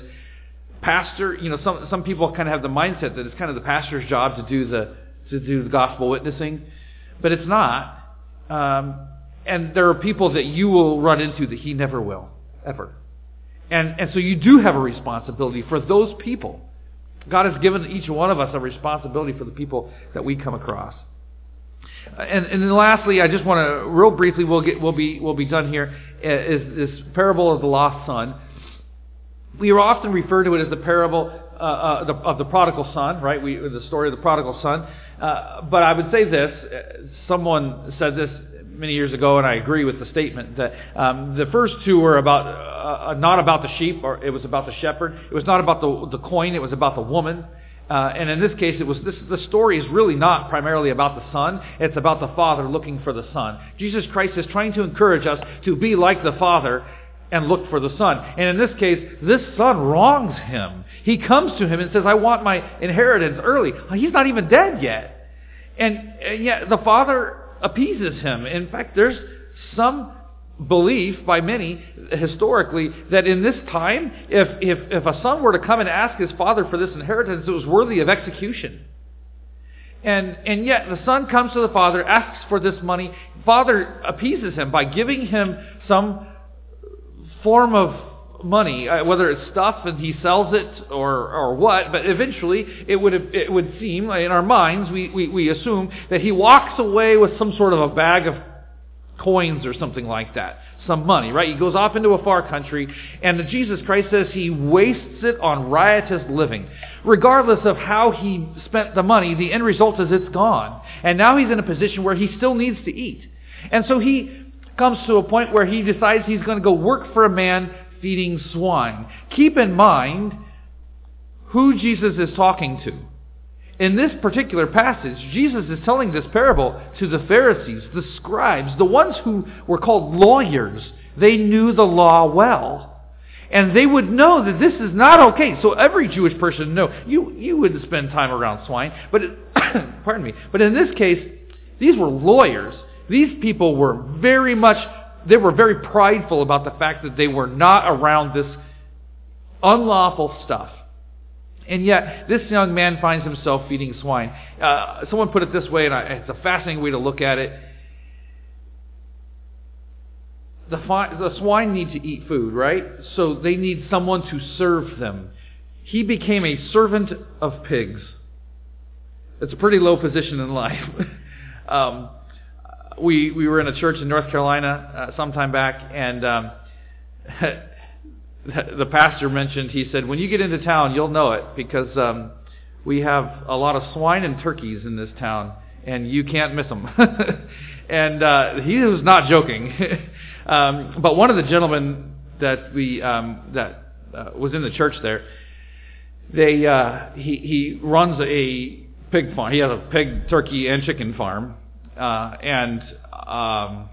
Pastor, you know, some some people kind of have the mindset that it's kind of the pastor's job to do the to do the gospel witnessing, but it's not. Um, and there are people that you will run into that he never will, ever. And and so you do have a responsibility for those people. God has given each one of us a responsibility for the people that we come across. And and then lastly, I just want to real briefly, we'll get we'll be we'll be done here. Is this parable of the lost son? We often refer to it as the parable uh, uh, the, of the prodigal son, right? We, the story of the prodigal son. Uh, but I would say this, someone said this many years ago, and I agree with the statement, that um, the first two were about uh, not about the sheep, or it was about the shepherd. It was not about the, the coin, it was about the woman. Uh, and in this case, it was this. The story is really not primarily about the son. It's about the father looking for the son. Jesus Christ is trying to encourage us to be like the father and look for the son. And in this case, this son wrongs him. He comes to him and says, "I want my inheritance early." He's not even dead yet. And, and yet the father appeases him. In fact, there's some belief by many historically that in this time, if, if, if a son were to come and ask his father for this inheritance, it was worthy of execution. And and yet the son comes to the father, asks for this money. Father appeases him by giving him some form of money, whether it's stuff and he sells it or or what, but eventually it would it would seem, in our minds, we, we, we assume that he walks away with some sort of a bag of coins or something like that, some money, right? He goes off into a far country, and Jesus Christ says he wastes it on riotous living. Regardless of how he spent the money, the end result is it's gone. And now he's in a position where he still needs to eat. And so he comes to a point where he decides he's going to go work for a man feeding swine. Keep in mind who Jesus is talking to. In this particular passage, Jesus is telling this parable to the Pharisees, the scribes, the ones who were called lawyers. They knew the law well. And they would know that this is not okay. So every Jewish person would know, you, you wouldn't spend time around swine. But it, pardon me. But in this case, these were lawyers. These people were very much, they were very prideful about the fact that they were not around this unlawful stuff. And yet, this young man finds himself feeding swine. Uh, someone put it this way, and I, it's a fascinating way to look at it. The, fi- the swine need to eat food, right? So they need someone to serve them. He became a servant of pigs. That's a pretty low position in life. um We we were in a church in North Carolina uh, some time back, and um, the pastor mentioned, he said, "When you get into town, you'll know it, because um, we have a lot of swine and turkeys in this town, and you can't miss them." And uh, he was not joking. um, but one of the gentlemen that we um, that uh, was in the church there, they uh, he he runs a pig farm. He has a pig, turkey, and chicken farm. Uh, and, um,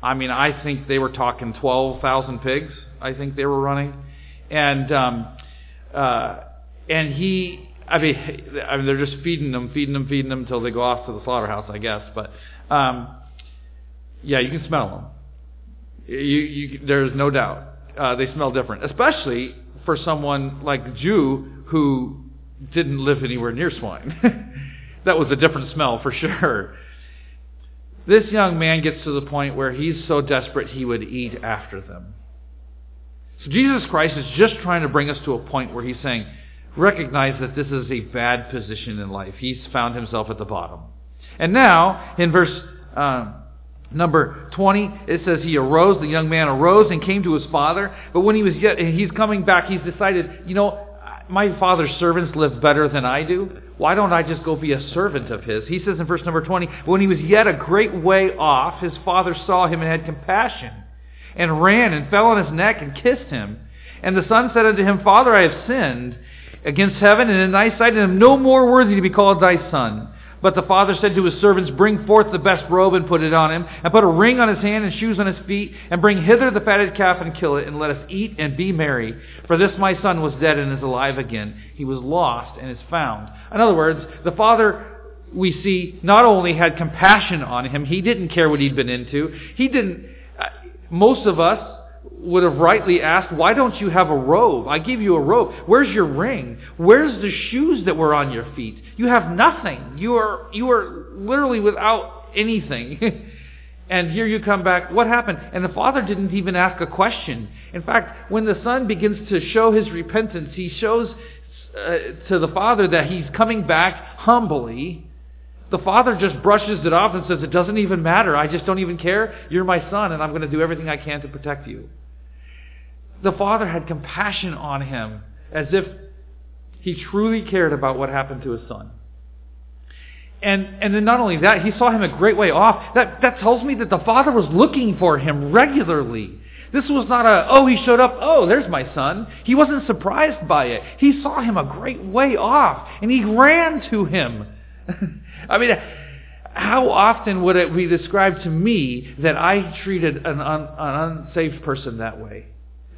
I mean, I think they were talking twelve thousand pigs, I think they were running. And, um, uh, and he, I mean, I mean, they're just feeding them, feeding them, feeding them until they go off to the slaughterhouse, I guess. But, um, yeah, you can smell them. You, you, there's no doubt. Uh, they smell different, especially for someone like a Jew who didn't live anywhere near swine. That was a different smell for sure. This young man gets to the point where he's so desperate he would eat after them. So Jesus Christ is just trying to bring us to a point where he's saying, recognized that this is a bad position in life. He's found himself at the bottom. And now, in verse uh, number twenty, it says he arose, the young man arose and came to his father. But when he was yet, he's coming back, he's decided, you know, my father's servants live better than I do. Why don't I just go be a servant of his? He says in verse number twenty, when he was yet a great way off, his father saw him and had compassion, and ran and fell on his neck and kissed him. And the son said unto him, Father, I have sinned against heaven and in thy sight, and am no more worthy to be called thy son. But the father said to his servants, Bring forth the best robe and put it on him, and put a ring on his hand and shoes on his feet, and bring hither the fatted calf and kill it, and let us eat and be merry. For this my son was dead and is alive again. He was lost and is found. In other words, the father, we see, not only had compassion on him, he didn't care what he'd been into. He didn't, most of us would have rightly asked, why don't you have a robe? I give you a robe. Where's your ring? Where's the shoes that were on your feet? You have nothing. You are you are literally without anything. And here you come back. What happened? And the father didn't even ask a question. In fact, when the son begins to show his repentance, he shows uh, to the father that he's coming back humbly. The father just brushes it off and says, it doesn't even matter. I just don't even care. You're my son, and I'm going to do everything I can to protect you. The father had compassion on him, as if he truly cared about what happened to his son. And and then not only that, he saw him a great way off. That, that tells me that the father was looking for him regularly. This was not a, oh, he showed up, oh, there's my son. He wasn't surprised by it. He saw him a great way off, and he ran to him. I mean, how often would it be described to me that I treated an, un, an unsaved person that way?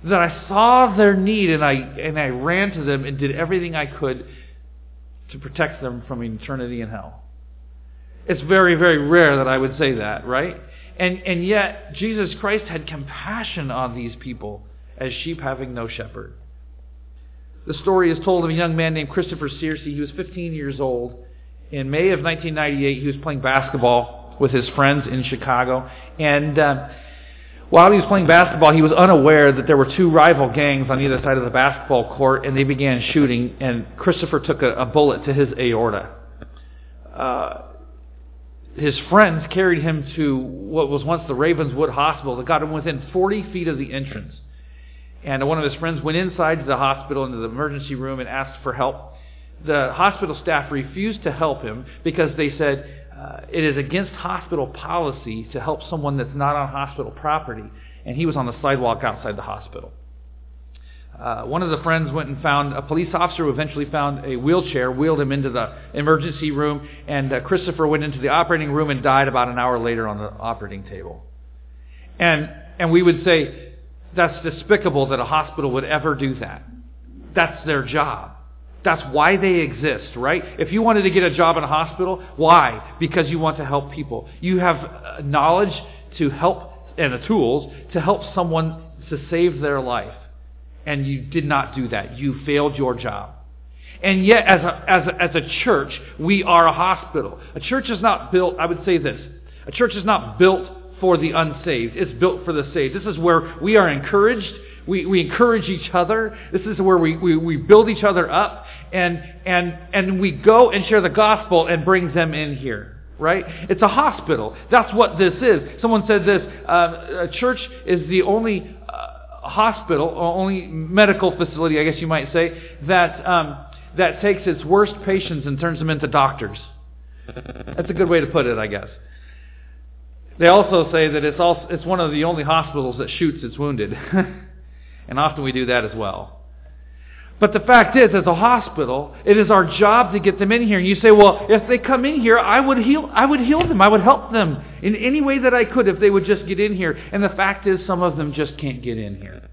That I saw their need and I and I ran to them and did everything I could to protect them from eternity in hell. It's very, very rare that I would say that, right? And and yet Jesus Christ had compassion on these people as sheep having no shepherd. The story is told of a young man named Christopher Searcy. He was fifteen years old. In May of nineteen ninety-eight, he was playing basketball with his friends in Chicago. And uh, while he was playing basketball, he was unaware that there were two rival gangs on either side of the basketball court, and they began shooting, and Christopher took a, a bullet to his aorta. Uh, his friends carried him to what was once the Ravenswood Hospital. They got him within forty feet of the entrance. And one of his friends went inside the hospital, into the emergency room, and asked for help. The hospital staff refused to help him because they said uh, it is against hospital policy to help someone that's not on hospital property. And he was on the sidewalk outside the hospital. Uh, one of the friends went and found a police officer who eventually found a wheelchair, wheeled him into the emergency room, and uh, Christopher went into the operating room and died about an hour later on the operating table. And and we would say that's despicable that a hospital would ever do that. That's their job. That's why they exist, right? If you wanted to get a job in a hospital, why? Because you want to help people. You have knowledge to help and the tools to help someone to save their life. And you did not do that. You failed your job. And yet, as a, as a, as a church, we are a hospital. A church is not built, I would say this, a church is not built for the unsaved. It's built for the saved. This is where we are encouraged. We we encourage each other. This is where we, we, we build each other up. And and and we go and share the gospel and bring them in here, right? It's a hospital. That's what this is. Someone said this, uh, a church is the only uh, hospital, or only medical facility, I guess you might say, that um, that takes its worst patients and turns them into doctors. That's a good way to put it, I guess. They also say that it's also, it's one of the only hospitals that shoots its wounded. And often we do that as well. But the fact is, as a hospital, it is our job to get them in here. And you say, well, if they come in here, I would heal I would heal them. I would help them in any way that I could if they would just get in here. And the fact is, some of them just can't get in here.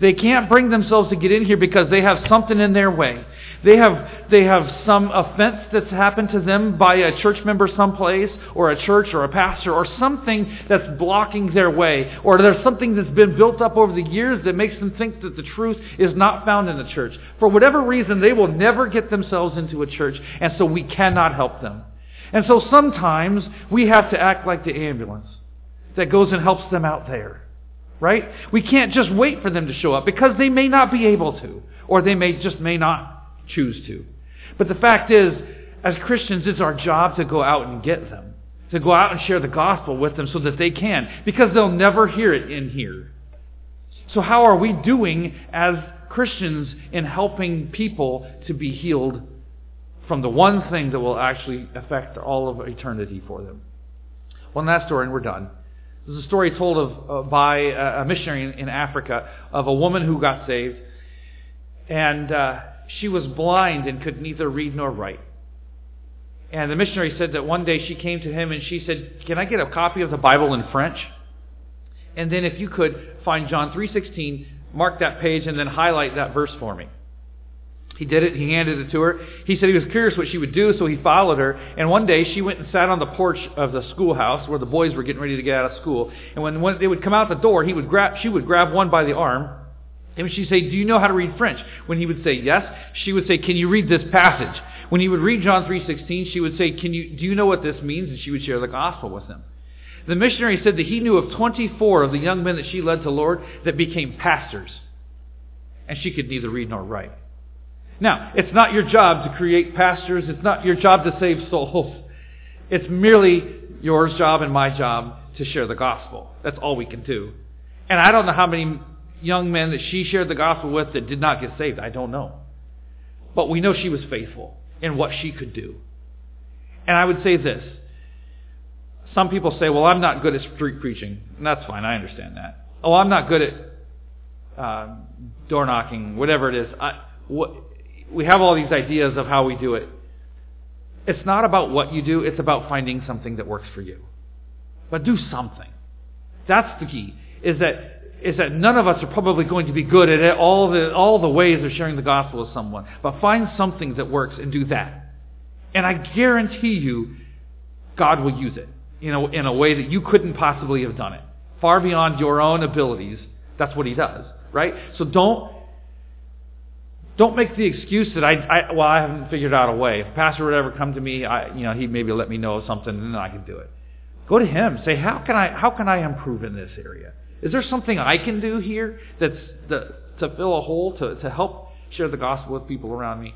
They can't bring themselves to get in here because they have something in their way. They have they have some offense that's happened to them by a church member someplace, or a church or a pastor, or something that's blocking their way. Or there's something that's been built up over the years that makes them think that the truth is not found in the church. For whatever reason, they will never get themselves into a church, and so we cannot help them. And so sometimes we have to act like the ambulance that goes and helps them out there. Right? We can't just wait for them to show up because they may not be able to, or they may just may not choose to. But the fact is, as Christians, it's our job to go out and get them, to go out and share the gospel with them so that they can, because they'll never hear it in here. So how are we doing as Christians in helping people to be healed from the one thing that will actually affect all of eternity for them? One last story and we're done. There's a story told of uh, by a missionary in, in Africa of a woman who got saved, and uh, she was blind and could neither read nor write. And the missionary said that one day she came to him and she said, "Can I get a copy of the Bible in French? And then if you could find John three sixteen, mark that page and then highlight that verse for me." He did it. He handed it to her. He said he was curious what she would do, so he followed her. And one day she went and sat on the porch of the schoolhouse where the boys were getting ready to get out of school. And when, when they would come out the door, he would grab, she would grab one by the arm. And she'd say, "Do you know how to read French?" When he would say yes, she would say, "Can you read this passage?" When he would read John three sixteen, she would say, "Can you? Do you know what this means?" And she would share the gospel with him. The missionary said that he knew of twenty-four of the young men that she led to the Lord that became pastors. And she could neither read nor write. Now, it's not your job to create pastors. It's not your job to save souls. It's merely your job and my job to share the gospel. That's all we can do. And I don't know how many young men that she shared the gospel with that did not get saved. I don't know. But we know she was faithful in what she could do. And I would say this. Some people say, "Well, I'm not good at street preaching." And that's fine. I understand that. "Oh, I'm not good at uh, door knocking," whatever it is. I, what, we have all these ideas of how we do it. It's not about what you do. It's about finding something that works for you. But do something. That's the key, is that is that none of us are probably going to be good at all the all the ways of sharing the gospel with someone. But find something that works and do that. And I guarantee you, God will use it, you know, in a way that you couldn't possibly have done it. Far beyond your own abilities. That's what he does, right? So don't don't make the excuse that, I, I well, I haven't figured out a way. If a pastor would ever come to me, I, you know, he'd maybe let me know something and then I can do it. Go to him. Say, how can I how can I improve in this area? Is there something I can do here that's the, to fill a hole, to, to help share the gospel with people around me?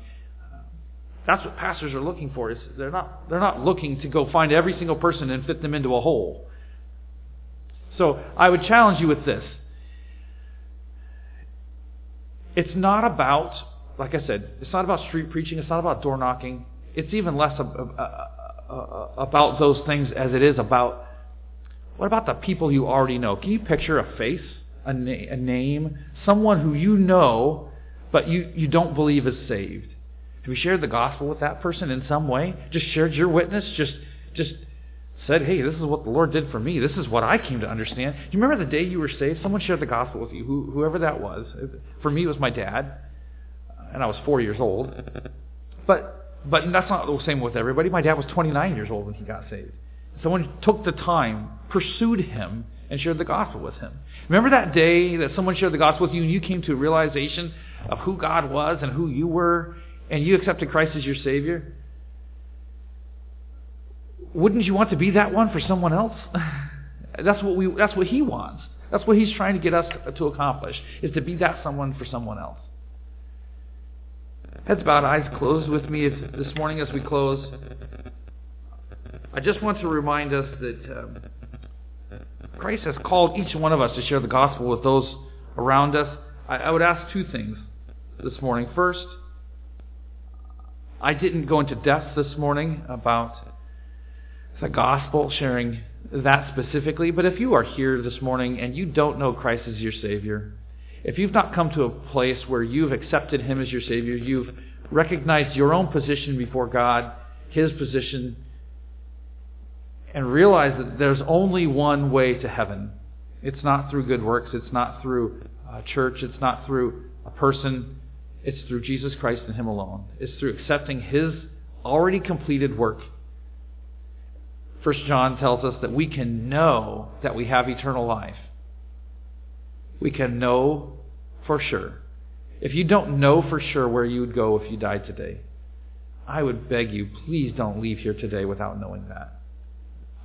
That's what pastors are looking for. Is they're not they're not looking to go find every single person and fit them into a hole. So I would challenge you with this. It's not about, like I said, it's not about street preaching. It's not about door knocking. It's even less ab- ab- ab- about those things as it is about, what about the people you already know? Can you picture a face, a, na- a name, someone who you know but you, you don't believe is saved? Have you shared the gospel with that person in some way? Just shared your witness? Just just said, "Hey, this is what the Lord did for me. This is what I came to understand." Do you remember the day you were saved? Someone shared the gospel with you, who, whoever that was. For me, it was my dad, and I was four years old. But but that's not the same with everybody. My dad was twenty-nine years old when he got saved. Someone took the time, pursued him, and shared the gospel with him. Remember that day that someone shared the gospel with you and you came to a realization of who God was and who you were, and you accepted Christ as your Savior? Wouldn't you want to be that one for someone else? That's what we. That's what he wants. That's what he's trying to get us to accomplish, is to be that someone for someone else. Heads bowed, eyes closed with me if, this morning as we close. I just want to remind us that um, Christ has called each one of us to share the gospel with those around us. I, I would ask two things this morning. First, I didn't go into depth this morning about the gospel, sharing that specifically, but if you are here this morning and you don't know Christ as your Savior, if you've not come to a place where you've accepted him as your Savior, you've recognized your own position before God, his position, and realize that there's only one way to heaven. It's not through good works. It's not through a church. It's not through a person. It's through Jesus Christ and him alone. It's through accepting his already completed work. First John tells us that we can know that we have eternal life. We can know for sure. If you don't know for sure where you would go if you died today, I would beg you, please don't leave here today without knowing that.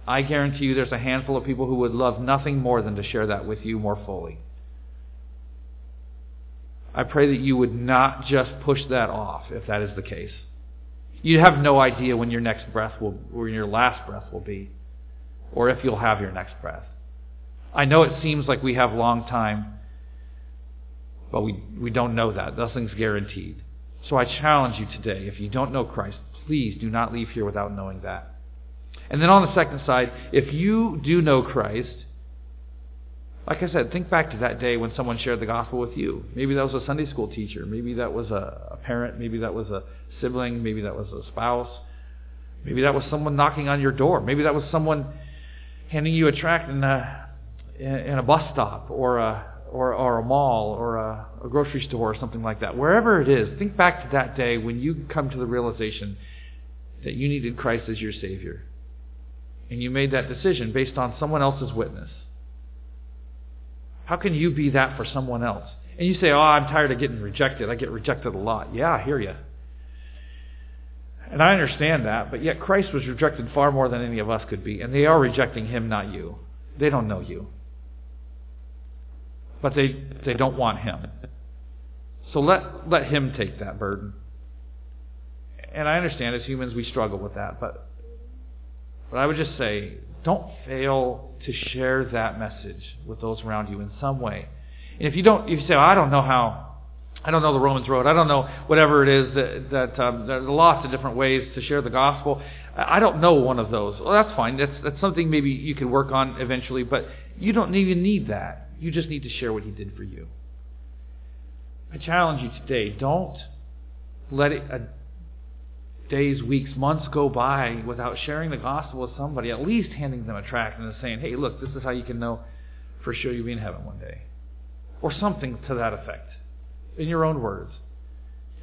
I guarantee you there's a handful of people who would love nothing more than to share that with you more fully. I pray that you would not just push that off if that is the case. You have no idea when your next breath will, or your last breath will be, or if you'll have your next breath. I know it seems like we have long time, but we, we don't know that. Nothing's guaranteed. So I challenge you today, if you don't know Christ, please do not leave here without knowing that. And then on the second side, if you do know Christ, like I said, think back to that day when someone shared the gospel with you. Maybe that was a Sunday school teacher. Maybe that was a, a parent. Maybe that was a sibling. Maybe that was a spouse. Maybe that was someone knocking on your door. Maybe that was someone handing you a tract in a, in a bus stop or a Or, or a mall or a, a grocery store or something like that. Wherever it is, think back to that day when you come to the realization that you needed Christ as your Savior. And you made that decision based on someone else's witness. How can you be that for someone else? And you say, oh, I'm tired of getting rejected. I get rejected a lot. Yeah, I hear you. And I understand that, but yet Christ was rejected far more than any of us could be. And they are rejecting him, not you. They don't know you. But they, they don't want him. So let, let him take that burden. And I understand as humans we struggle with that. But, but I would just say, don't fail to share that message with those around you in some way. And if you don't, if you say, well, I don't know how, I don't know the Romans road, I don't know whatever it is, that, that um, there's lots of different ways to share the gospel. I don't know one of those. Well, that's fine. That's, that's something maybe you could work on eventually. But you don't even need that. You just need to share what he did for you. I challenge you today, don't let it, uh, days, weeks, months go by without sharing the gospel with somebody, at least handing them a tract and saying, hey, look, this is how you can know for sure you'll be in heaven one day. Or something to that effect, in your own words.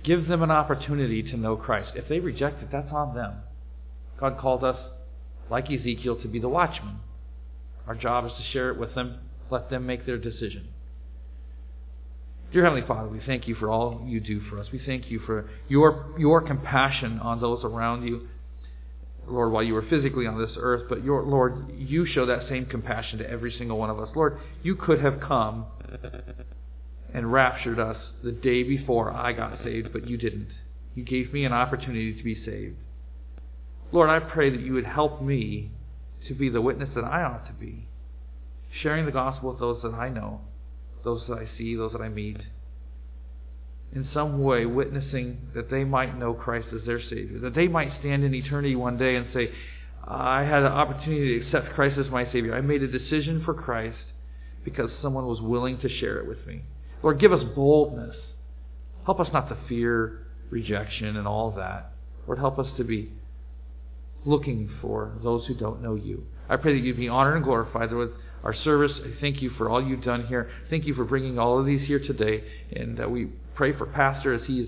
Give them an opportunity to know Christ. If they reject it, that's on them. God called us, like Ezekiel, to be the watchman. Our job is to share it with them. Let them make their decision. Dear Heavenly Father, we thank you for all you do for us. We thank you for your, your compassion on those around you, Lord, while you were physically on this earth. But, your Lord, you show that same compassion to every single one of us. Lord, you could have come and raptured us the day before I got saved, but you didn't. You gave me an opportunity to be saved. Lord, I pray that you would help me to be the witness that I ought to be, sharing the gospel with those that I know, those that I see, those that I meet. In some way, witnessing that they might know Christ as their Savior, that they might stand in eternity one day and say, I had an opportunity to accept Christ as my Savior. I made a decision for Christ because someone was willing to share it with me. Lord, give us boldness. Help us not to fear rejection and all that. Lord, help us to be looking for those who don't know you. I pray that you'd be honored and glorified with our service. I thank you for all you've done here. Thank you for bringing all of these here today. And uh, we pray for Pastor as he's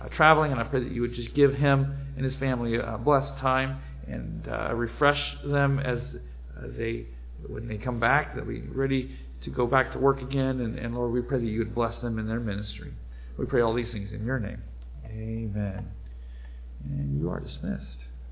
uh, traveling. And I pray that you would just give him and his family a blessed time and uh, refresh them as uh, they when they come back, that we're ready to go back to work again. And, and Lord, we pray that you would bless them in their ministry. We pray all these things in your name. Amen. And you are dismissed.